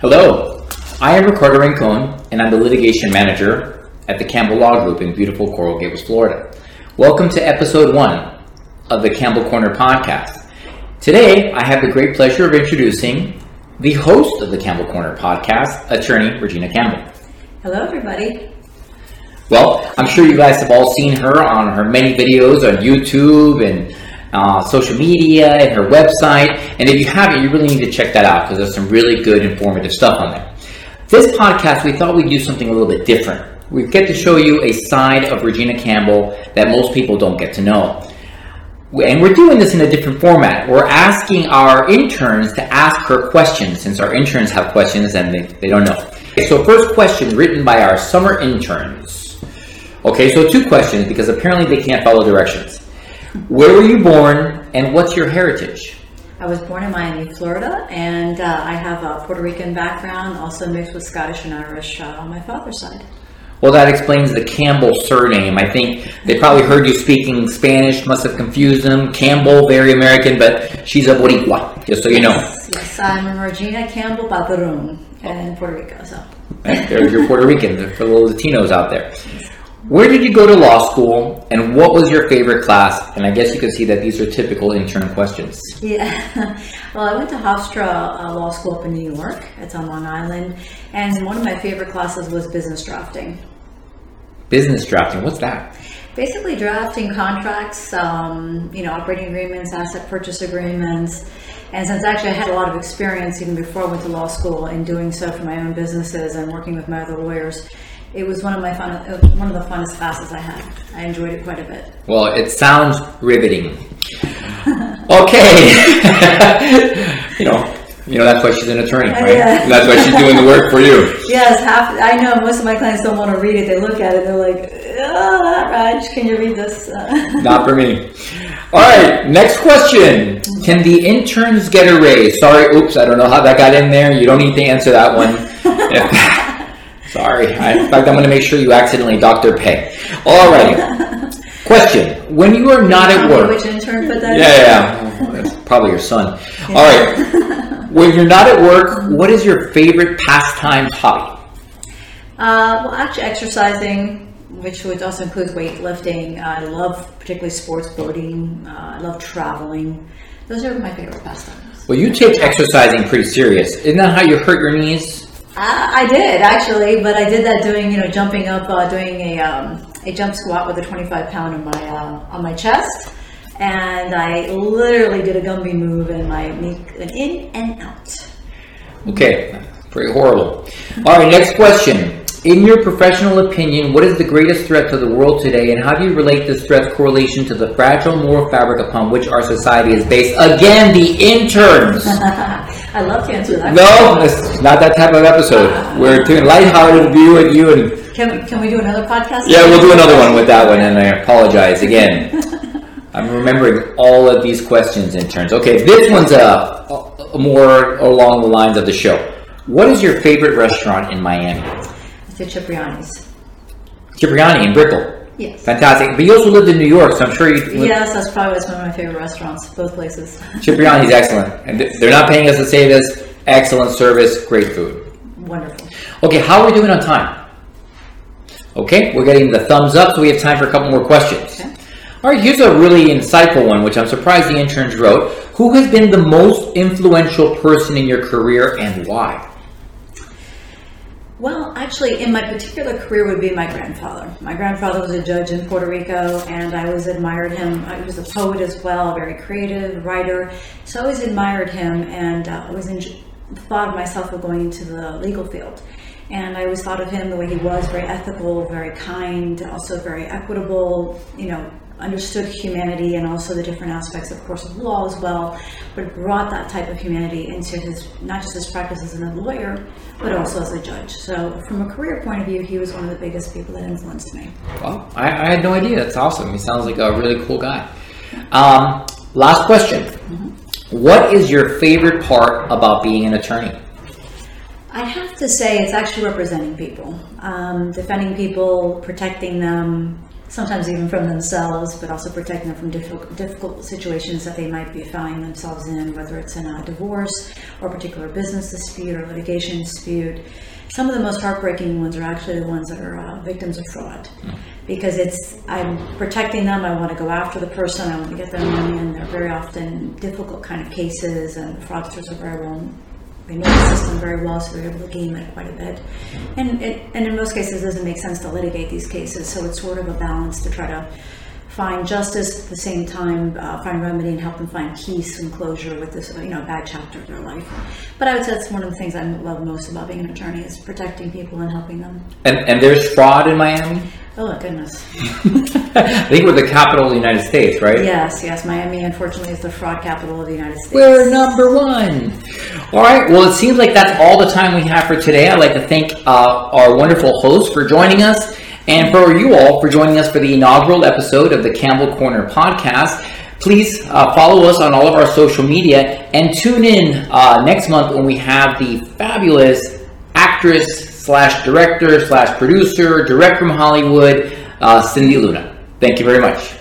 Hello, I am Ricardo Rincon, and I'm the litigation manager at the Campbell Law Group in beautiful Coral Gables, Florida. Welcome to episode 1 of the Campbell Corner Podcast. Today, I have the great pleasure of introducing the host of the Campbell Corner Podcast, attorney Regina Campbell. Hello, everybody. Well, I'm sure you guys have all seen her on her many videos on YouTube and social media and her website, and if you haven't, you really need to check that out because there's some really good informative stuff on there. This podcast, we thought we'd do something a little bit different. We get to show you a side of Regina Campbell that most people don't get to know. And we're doing this in a different format. We're asking our interns to ask her questions, since our interns have questions and they don't know. Okay, so first question written by our summer interns. Okay, so two questions because apparently they can't follow directions. Where were you born and what's your heritage? I was born in Miami, Florida, and I have a Puerto Rican background, also mixed with Scottish and Irish on my father's side. Well, that explains the Campbell surname. I think they probably heard you speaking Spanish, must have confused them. Campbell, very American, but she's a Boricua, just so you know. Yes, I'm Regina Campbell Paparoon in Puerto Rico. So. There's your Puerto Rican for the Latinos out there. Where did you go to law school, and what was your favorite class? And I guess you can see that these are typical intern questions. Yeah. Well, I went to Hofstra Law School up in New York. It's on Long Island. And one of my favorite classes was business drafting. Business drafting? What's that? Basically drafting contracts, operating agreements, asset purchase agreements. And since actually I had a lot of experience even before I went to law school in doing so for my own businesses and working with my other lawyers, it was one of the funnest classes I had. I enjoyed it quite a bit. Well, it sounds riveting. Okay. you know that's why she's an attorney, right? Yeah. That's why she's doing the work for you. Yes, I know most of my clients don't want to read it. They look at it, they're like, "Oh, Raj, can you read this?" Not for me. All right, next question. Can the interns get a raise? Sorry, oops, I don't know how that got in there. You don't need to answer that one. Sorry. In fact, I'm going to make sure you accidentally doctor pay. All right. Question. When you are not at work. Which intern put that in? Yeah. It's probably your son. Yeah. All right. When you're not at work, what is your favorite pastime hobby? Well, actually exercising, which would also include weightlifting. I love particularly sports, boating. I love traveling. Those are my favorite pastimes. Well, you take exercising pretty serious. Isn't that how you hurt your knees? I did actually, but I did that doing, jumping up, doing a jump squat with a 25 pound on my chest, and I literally did a Gumby move and my knee went in and out. Okay, pretty horrible. All right, next question. In your professional opinion, what is the greatest threat to the world today, and how do you relate this threat's correlation to the fragile moral fabric upon which our society is based? Again, the interns. I love to answer that. No, it's not that type of episode. We're doing lighthearted view at you. And can we do another podcast? Yeah, we'll do another one with that one, and I apologize again. I'm remembering all of these questions, interns. Okay, this one's more along the lines of the show. What is your favorite restaurant in Miami? To Cipriani's. Cipriani in Brickell. Yes. Fantastic. But you also lived in New York, so I'm sure you... Yes, that's probably one of my favorite restaurants, both places. Cipriani's excellent. And they're not paying us to say this. Excellent service, great food. Wonderful. Okay, how are we doing on time? Okay, we're getting the thumbs up, so we have time for a couple more questions. Okay. All right, here's a really insightful one, which I'm surprised the interns wrote. Who has been the most influential person in your career and why? Well, actually, in my particular career would be my grandfather. My grandfather was a judge in Puerto Rico, and I always admired him. He was a poet as well, a very creative writer. So I always admired him, and I always thought of myself of going into the legal field. And I always thought of him the way he was, very ethical, very kind, also very equitable, understood humanity and also the different aspects, of course, of law as well, but brought that type of humanity into his, not just his practice as a lawyer, but also as a judge. So from a career point of view, he was one of the biggest people that influenced me. Well, I had no idea. That's awesome. He sounds like a really cool guy. Last question. Mm-hmm. What is your favorite part about being an attorney? I have to say it's actually representing people, defending people, protecting them, sometimes even from themselves, but also protecting them from difficult situations that they might be finding themselves in, whether it's in a divorce or a particular business dispute or litigation dispute. Some of the most heartbreaking ones are actually the ones that are victims of fraud, because it's, I'm protecting them, I want to go after the person, I want to get their money, and they're very often difficult kind of cases, and fraudsters are very well, they know the system very well, so they're able to game it quite a bit. And in most cases, it doesn't make sense to litigate these cases, so it's sort of a balance to try to find justice at the same time, find remedy, and help them find peace and closure with this, you know, bad chapter of their life. But I would say that's one of the things I love most about being an attorney, is protecting people and helping them. And there's fraud in Miami? Oh, goodness. I think we're the capital of the United States, right? Yes, yes. Miami, unfortunately, is the fraud capital of the United States. We're number one. All right. Well, it seems like that's all the time we have for today. I'd like to thank our wonderful host for joining us, and for you all for joining us for the inaugural episode of the Campbell Corner Podcast. Please follow us on all of our social media, and tune in next month when we have the fabulous actress / director / producer, direct from Hollywood, Cindy Luna. Thank you very much.